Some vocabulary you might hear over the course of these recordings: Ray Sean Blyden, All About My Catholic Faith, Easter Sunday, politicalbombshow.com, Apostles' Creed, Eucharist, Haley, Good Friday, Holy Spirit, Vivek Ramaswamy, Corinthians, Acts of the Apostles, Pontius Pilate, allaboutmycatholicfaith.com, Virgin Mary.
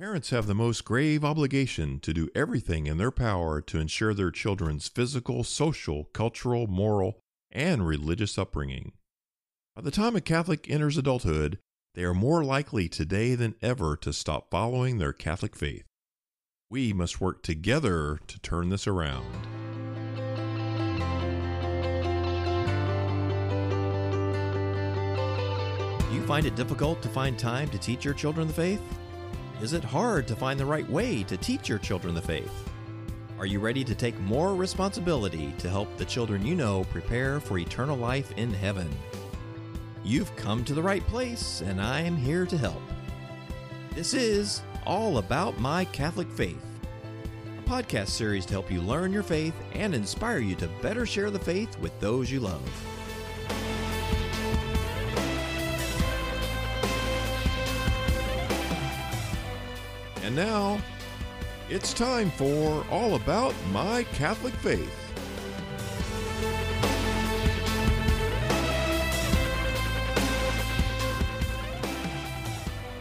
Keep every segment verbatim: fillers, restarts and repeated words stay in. Parents have the most grave obligation to do everything in their power to ensure their children's physical, social, cultural, moral, and religious upbringing. By the time a Catholic enters adulthood, they are more likely today than ever to stop following their Catholic faith. We must work together to turn this around. Do you find it difficult to find time to teach your children the faith? Is it hard to find the right way to teach your children the faith? Are you ready to take more responsibility to help the children you know prepare for eternal life in heaven? You've come to the right place, and I'm here to help. This is All About My Catholic Faith, a podcast series to help you learn your faith and inspire you to better share the faith with those you love. And now, it's time for All About My Catholic Faith.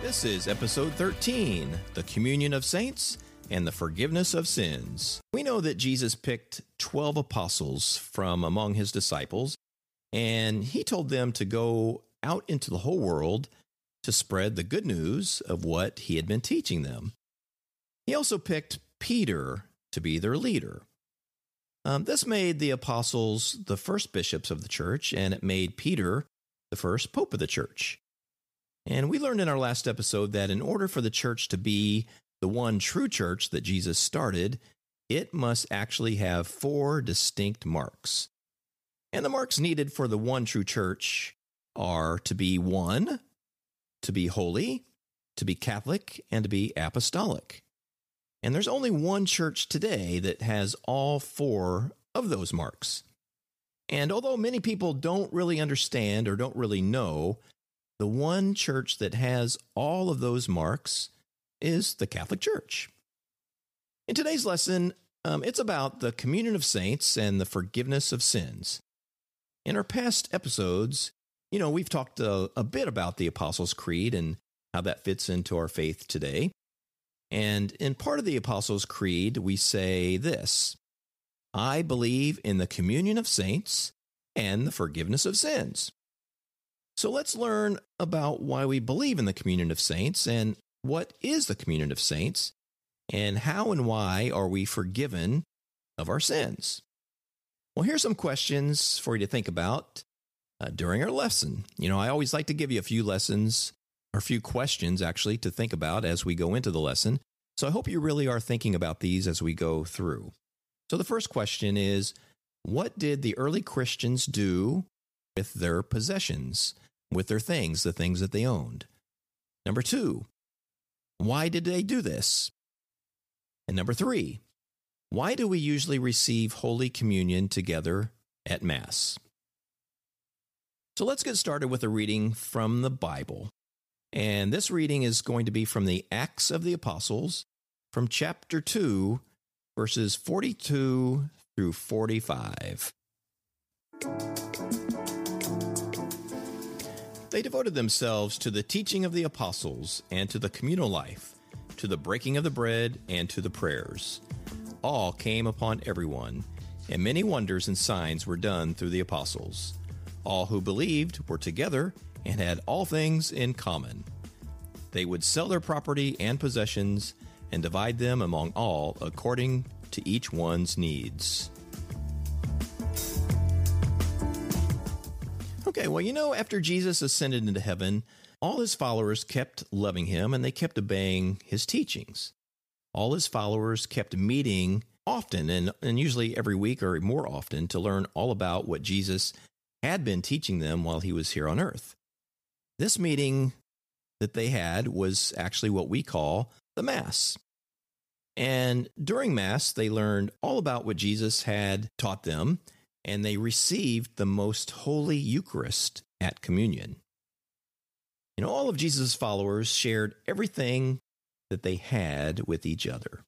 This is episode thirteen, The Communion of Saints and the Forgiveness of Sins. We know that Jesus picked twelve apostles from among his disciples, and he told them to go out into the whole world to spread the good news of what he had been teaching them. He also picked Peter to be their leader. Um, this made the apostles the first bishops of the church, and it made Peter the first pope of the church. And we learned in our last episode that in order for the church to be the one true church that Jesus started, it must actually have four distinct marks. And the marks needed for the one true church are to be one, to be holy, to be Catholic, and to be apostolic. And there's only one church today that has all four of those marks. And although many people don't really understand or don't really know, the one church that has all of those marks is the Catholic Church. In today's lesson, um, it's about the communion of saints and the forgiveness of sins. In our past episodes, you know, we've talked a, a bit about the Apostles' Creed and how that fits into our faith today. And in part of the Apostles' Creed, we say this: I believe in the communion of saints and the forgiveness of sins. So let's learn about why we believe in the communion of saints and what is the communion of saints and how and why are we forgiven of our sins. Well, here's some questions for you to think about. Uh, during our lesson, you know, I always like to give you a few lessons or a few questions actually to think about as we go into the lesson. So I hope you really are thinking about these as we go through. So the first question is, what did the early Christians do with their possessions, with their things, the things that they owned? Number two, why did they do this? And number three, why do we usually receive Holy Communion together at Mass? So let's get started with a reading from the Bible. And this reading is going to be from the Acts of the Apostles, from chapter two, verses forty-two through forty-five. They devoted themselves to the teaching of the apostles and to the communal life, to the breaking of the bread and to the prayers. Awe came upon everyone, and many wonders and signs were done through the apostles. All who believed were together and had all things in common. They would sell their property and possessions and divide them among all according to each one's needs. Okay, well, you know, after Jesus ascended into heaven, all his followers kept loving him and they kept obeying his teachings. All his followers kept meeting often and, and usually every week or more often to learn all about what Jesus had been teaching them while he was here on earth. This meeting that they had was actually what we call the Mass. And during Mass, they learned all about what Jesus had taught them, and they received the most holy Eucharist at communion. You know, all of Jesus' followers shared everything that they had with each other.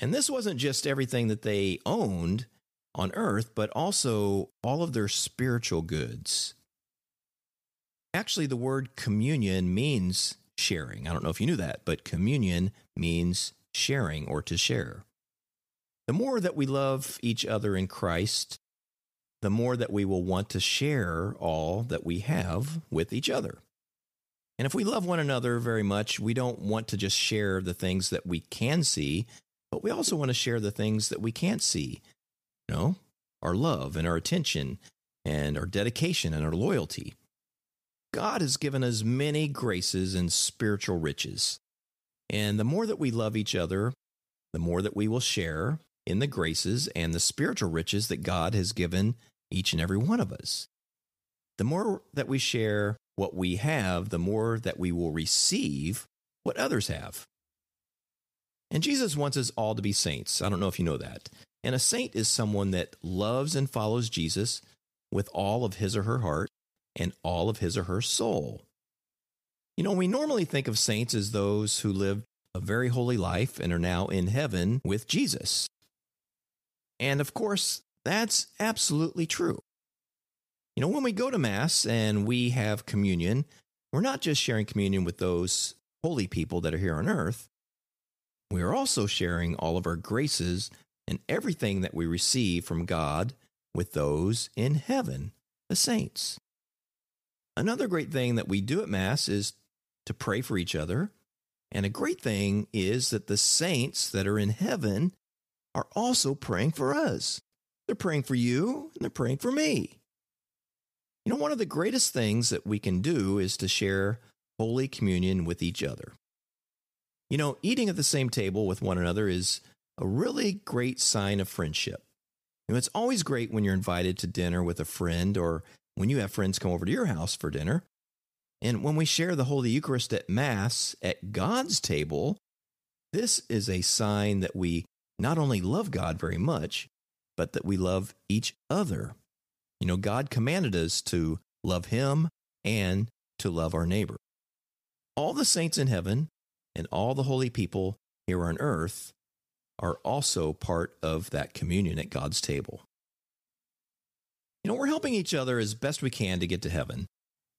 And this wasn't just everything that they owned on earth, but also all of their spiritual goods. Actually, the word communion means sharing. I don't know if you knew that, but communion means sharing or to share. The more that we love each other in Christ, the more that we will want to share all that we have with each other. And if we love one another very much, we don't want to just share the things that we can see, but we also want to share the things that we can't see. You know, our love and our attention and our dedication and our loyalty. God has given us many graces and spiritual riches. And the more that we love each other, the more that we will share in the graces and the spiritual riches that God has given each and every one of us. The more that we share what we have, the more that we will receive what others have. And Jesus wants us all to be saints. I don't know if you know that. And a saint is someone that loves and follows Jesus with all of his or her heart and all of his or her soul. You know, we normally think of saints as those who lived a very holy life and are now in heaven with Jesus. And of course, that's absolutely true. You know, when we go to Mass and we have communion, we're not just sharing communion with those holy people that are here on earth. We are also sharing all of our graces and everything that we receive from God with those in heaven, the saints. Another great thing that we do at Mass is to pray for each other. And a great thing is that the saints that are in heaven are also praying for us. They're praying for you, and they're praying for me. You know, one of the greatest things that we can do is to share Holy Communion with each other. You know, eating at the same table with one another is a really great sign of friendship. You know, it's always great when you're invited to dinner with a friend or when you have friends come over to your house for dinner. And when we share the Holy Eucharist at Mass at God's table, this is a sign that we not only love God very much, but that we love each other. You know, God commanded us to love Him and to love our neighbor. All the saints in heaven and all the holy people here on earth are also part of that communion at God's table. You know, we're helping each other as best we can to get to heaven.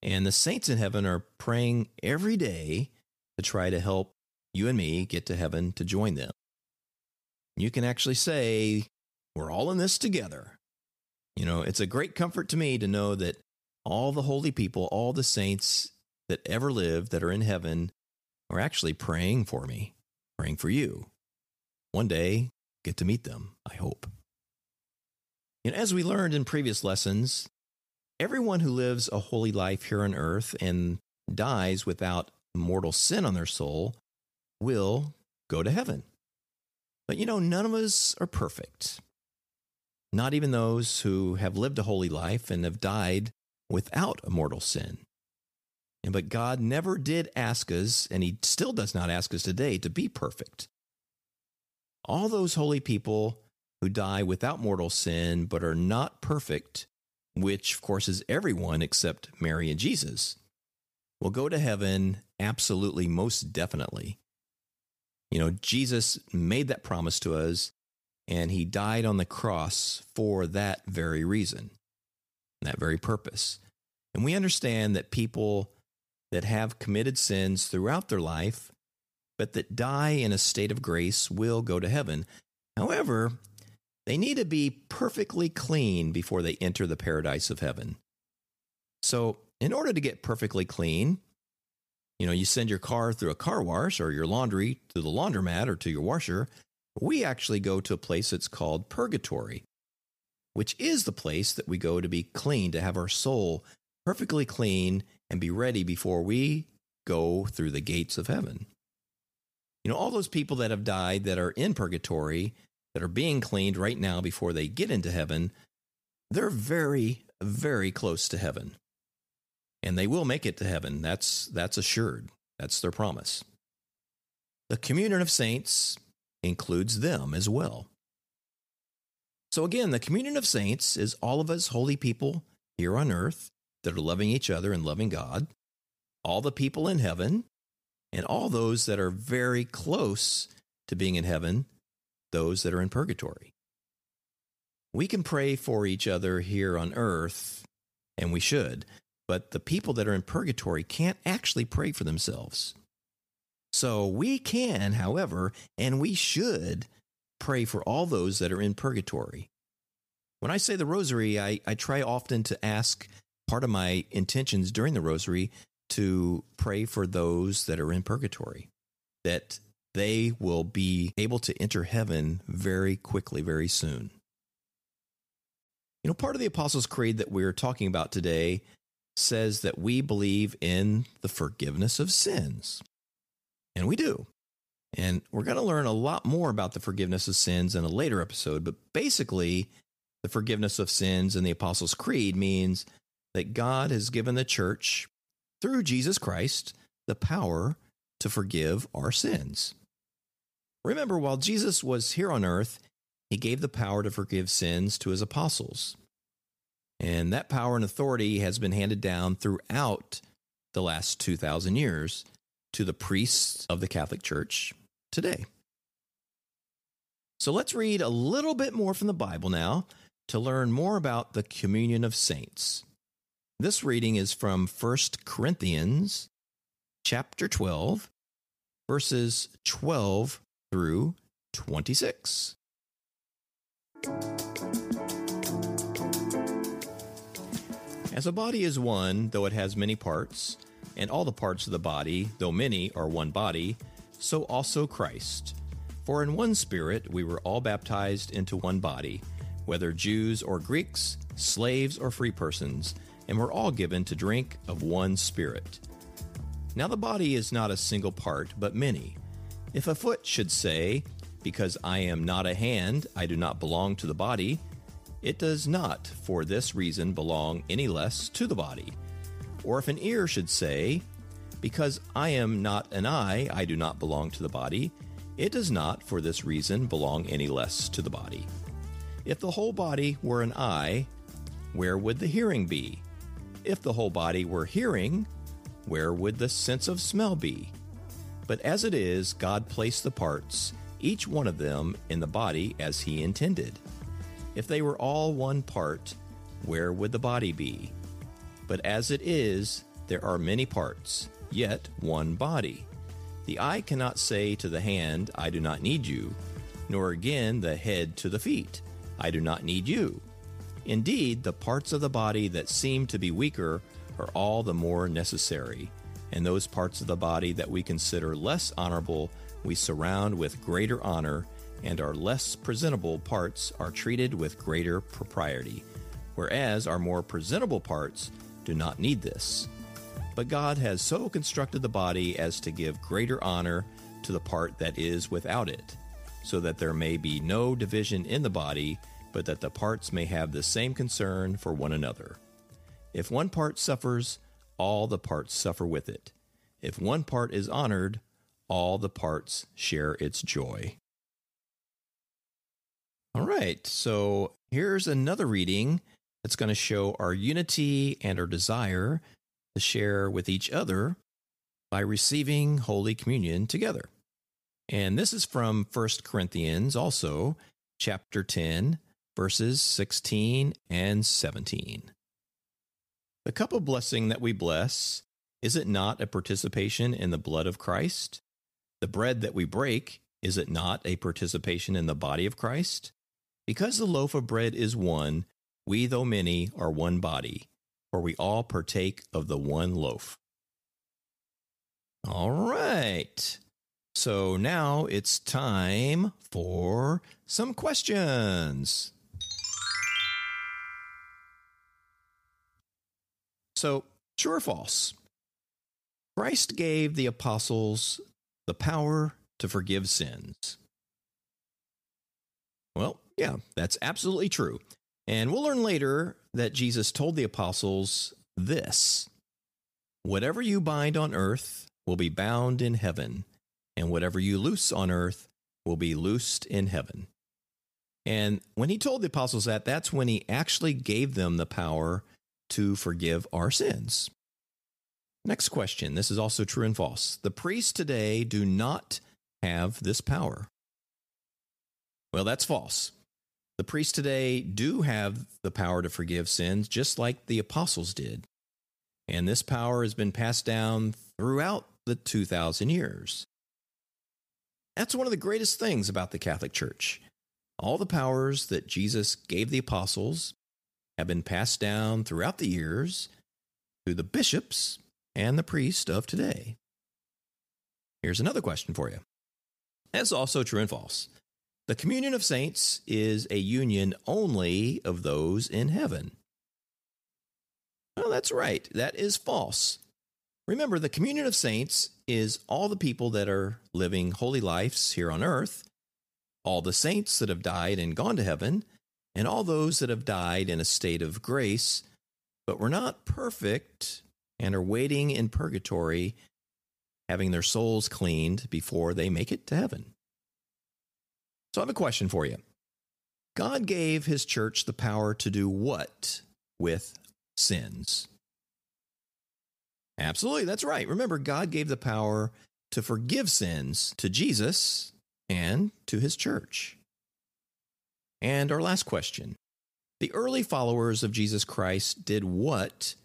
And the saints in heaven are praying every day to try to help you and me get to heaven to join them. You can actually say, we're all in this together. You know, it's a great comfort to me to know that all the holy people, all the saints that ever lived that are in heaven are actually praying for me, praying for you. One day, get to meet them, I hope. And as we learned in previous lessons, everyone who lives a holy life here on earth and dies without mortal sin on their soul will go to heaven. But you know, none of us are perfect. Not even those who have lived a holy life and have died without a mortal sin. And but God never did ask us, and He still does not ask us today, to be perfect. All those holy people who die without mortal sin but are not perfect, which, of course, is everyone except Mary and Jesus, will go to heaven absolutely, most definitely. You know, Jesus made that promise to us, and He died on the cross for that very reason, that very purpose. And we understand that people that have committed sins throughout their life, but that die in a state of grace, will go to heaven. However, they need to be perfectly clean before they enter the paradise of heaven. So in order to get perfectly clean, you know, you send your car through a car wash or your laundry to the laundromat or to your washer. We actually go to a place that's called purgatory, which is the place that we go to be clean, to have our soul perfectly clean and be ready before we go through the gates of heaven. You know, all those people that have died that are in purgatory, that are being cleaned right now before they get into heaven, they're very, very close to heaven. And they will make it to heaven. That's that's assured. That's their promise. The communion of saints includes them as well. So again, the communion of saints is all of us holy people here on earth that are loving each other and loving God, all the people in heaven, and all those that are very close to being in heaven, those that are in purgatory. We can pray for each other here on earth, and we should, but the people that are in purgatory can't actually pray for themselves. So we can, however, and we should pray for all those that are in purgatory. When I say the rosary, I, I try often to ask part of my intentions during the rosary to pray for those that are in purgatory, that they will be able to enter heaven very quickly, very soon. You know, part of the Apostles' Creed that we're talking about today says that we believe in the forgiveness of sins. And we do. And we're going to learn a lot more about the forgiveness of sins in a later episode. But basically, the forgiveness of sins in the Apostles' Creed means that God has given the church, through Jesus Christ, the power to forgive our sins. Remember, while Jesus was here on earth, he gave the power to forgive sins to his apostles. And that power and authority has been handed down throughout the last two thousand years to the priests of the Catholic Church today. So let's read a little bit more from the Bible now to learn more about the communion of saints. This reading is from First Corinthians chapter twelve, verses twelve through twenty-six. As a body is one, though it has many parts, and all the parts of the body, though many, are one body, so also Christ. For in one Spirit we were all baptized into one body, whether Jews or Greeks, slaves or free persons, and were all given to drink of one Spirit. Now the body is not a single part, but many. If a foot should say, "Because I am not a hand, I do not belong to the body," it does not for this reason belong any less to the body. Or if an ear should say, "Because I am not an eye, I do not belong to the body," it does not for this reason belong any less to the body. If the whole body were an eye, where would the hearing be? If the whole body were hearing, where would the sense of smell be? But as it is, God placed the parts, each one of them, in the body as he intended. If they were all one part, where would the body be? But as it is, there are many parts, yet one body. The eye cannot say to the hand, "I do not need you," nor again the head to the feet, "I do not need you." Indeed, the parts of the body that seem to be weaker are all the more necessary, and those parts of the body that we consider less honorable we surround with greater honor, and our less presentable parts are treated with greater propriety, whereas our more presentable parts do not need this. But God has so constructed the body as to give greater honor to the part that is without it, so that there may be no division in the body, but that the parts may have the same concern for one another. If one part suffers, all the parts suffer with it. If one part is honored, all the parts share its joy. All right, so here's another reading that's going to show our unity and our desire to share with each other by receiving Holy Communion together. And this is from First Corinthians, also, chapter ten, verses sixteen and seventeen. The cup of blessing that we bless, is it not a participation in the blood of Christ? The bread that we break, is it not a participation in the body of Christ? Because the loaf of bread is one, we, though many, are one body, for we all partake of the one loaf. All right. So now it's time for some questions. So, true or false? Christ gave the apostles the power to forgive sins. Well, yeah, that's absolutely true. And we'll learn later that Jesus told the apostles this: "Whatever you bind on earth will be bound in heaven, and whatever you loose on earth will be loosed in heaven." And when he told the apostles that, that's when he actually gave them the power to forgive our sins. Next question. This is also true and false. The priests today do not have this power. Well, that's false. The priests today do have the power to forgive sins, just like the apostles did. And this power has been passed down throughout the two thousand years. That's one of the greatest things about the Catholic Church. All the powers that Jesus gave the apostles have been passed down throughout the years to the bishops and the priests of today. Here's another question for you. That's also true and false. The communion of saints is a union only of those in heaven. Well, that's right. That is false. Remember, the communion of saints is all the people that are living holy lives here on earth, all the saints that have died and gone to heaven, and all those that have died in a state of grace, but were not perfect and are waiting in purgatory, having their souls cleaned before they make it to heaven. So I have a question for you. God gave his church the power to do what with sins? Absolutely, that's right. Remember, God gave the power to forgive sins to Jesus and to his church. And our last question. The early followers of Jesus Christ did what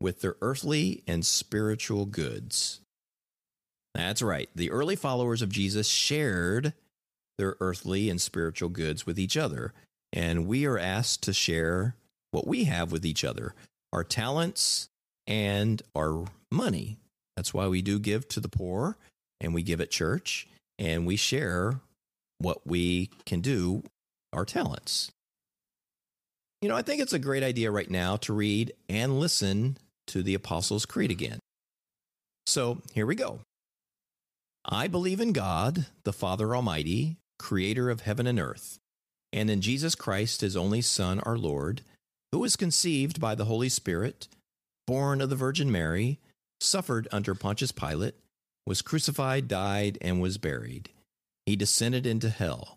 with their earthly and spiritual goods? That's right. The early followers of Jesus shared their earthly and spiritual goods with each other, and we are asked to share what we have with each other, our talents and our money. That's why we do give to the poor, and we give at church, and we share what we can do, our talents. You know, I think it's a great idea right now to read and listen to the Apostles' Creed again. So here we go. I believe in God, the Father Almighty, creator of heaven and earth, and in Jesus Christ, his only Son, our Lord, who was conceived by the Holy Spirit, born of the Virgin Mary, suffered under Pontius Pilate, was crucified, died, and was buried. He descended into hell.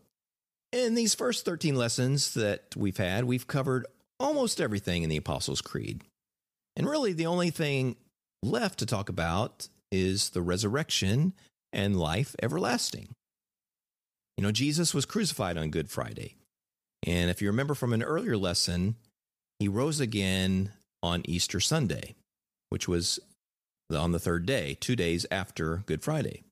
in these first thirteen lessons that we've had, we've covered almost everything in the Apostles' Creed. And really, the only thing left to talk about is the resurrection and life everlasting. You know, Jesus was crucified on Good Friday. And if you remember from an earlier lesson, he rose again on Easter Sunday, which was on the third day, two days after Good Friday.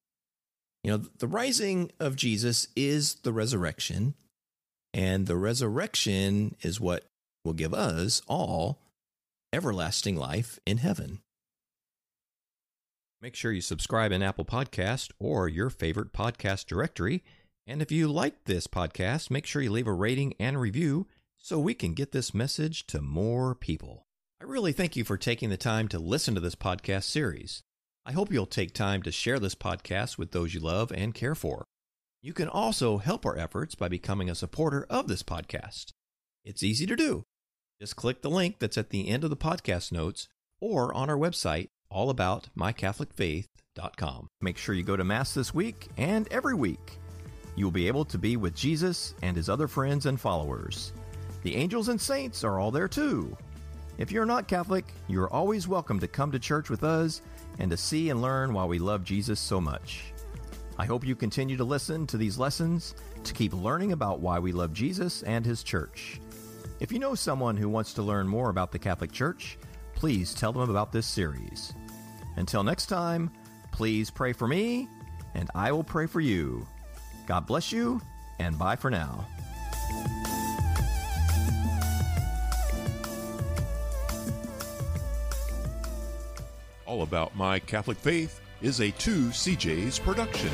You know, the rising of Jesus is the resurrection, and the resurrection is what will give us all everlasting life in heaven. Make sure you subscribe in Apple Podcast or your favorite podcast directory. And if you like this podcast, make sure you leave a rating and review so we can get this message to more people. I really thank you for taking the time to listen to this podcast series. I hope you'll take time to share this podcast with those you love and care for. You can also help our efforts by becoming a supporter of this podcast. It's easy to do. Just click the link that's at the end of the podcast notes or on our website, all about my catholic faith dot com. Make sure you go to Mass this week and every week. You'll be able to be with Jesus and his other friends and followers. The angels and saints are all there too. If you're not Catholic, you're always welcome to come to church with us and to see and learn why we love Jesus so much. I hope you continue to listen to these lessons to keep learning about why we love Jesus and his church. If you know someone who wants to learn more about the Catholic Church, please tell them about this series. Until next time, please pray for me, and I will pray for you. God bless you, and bye for now. All About My Catholic Faith is a two C J's production.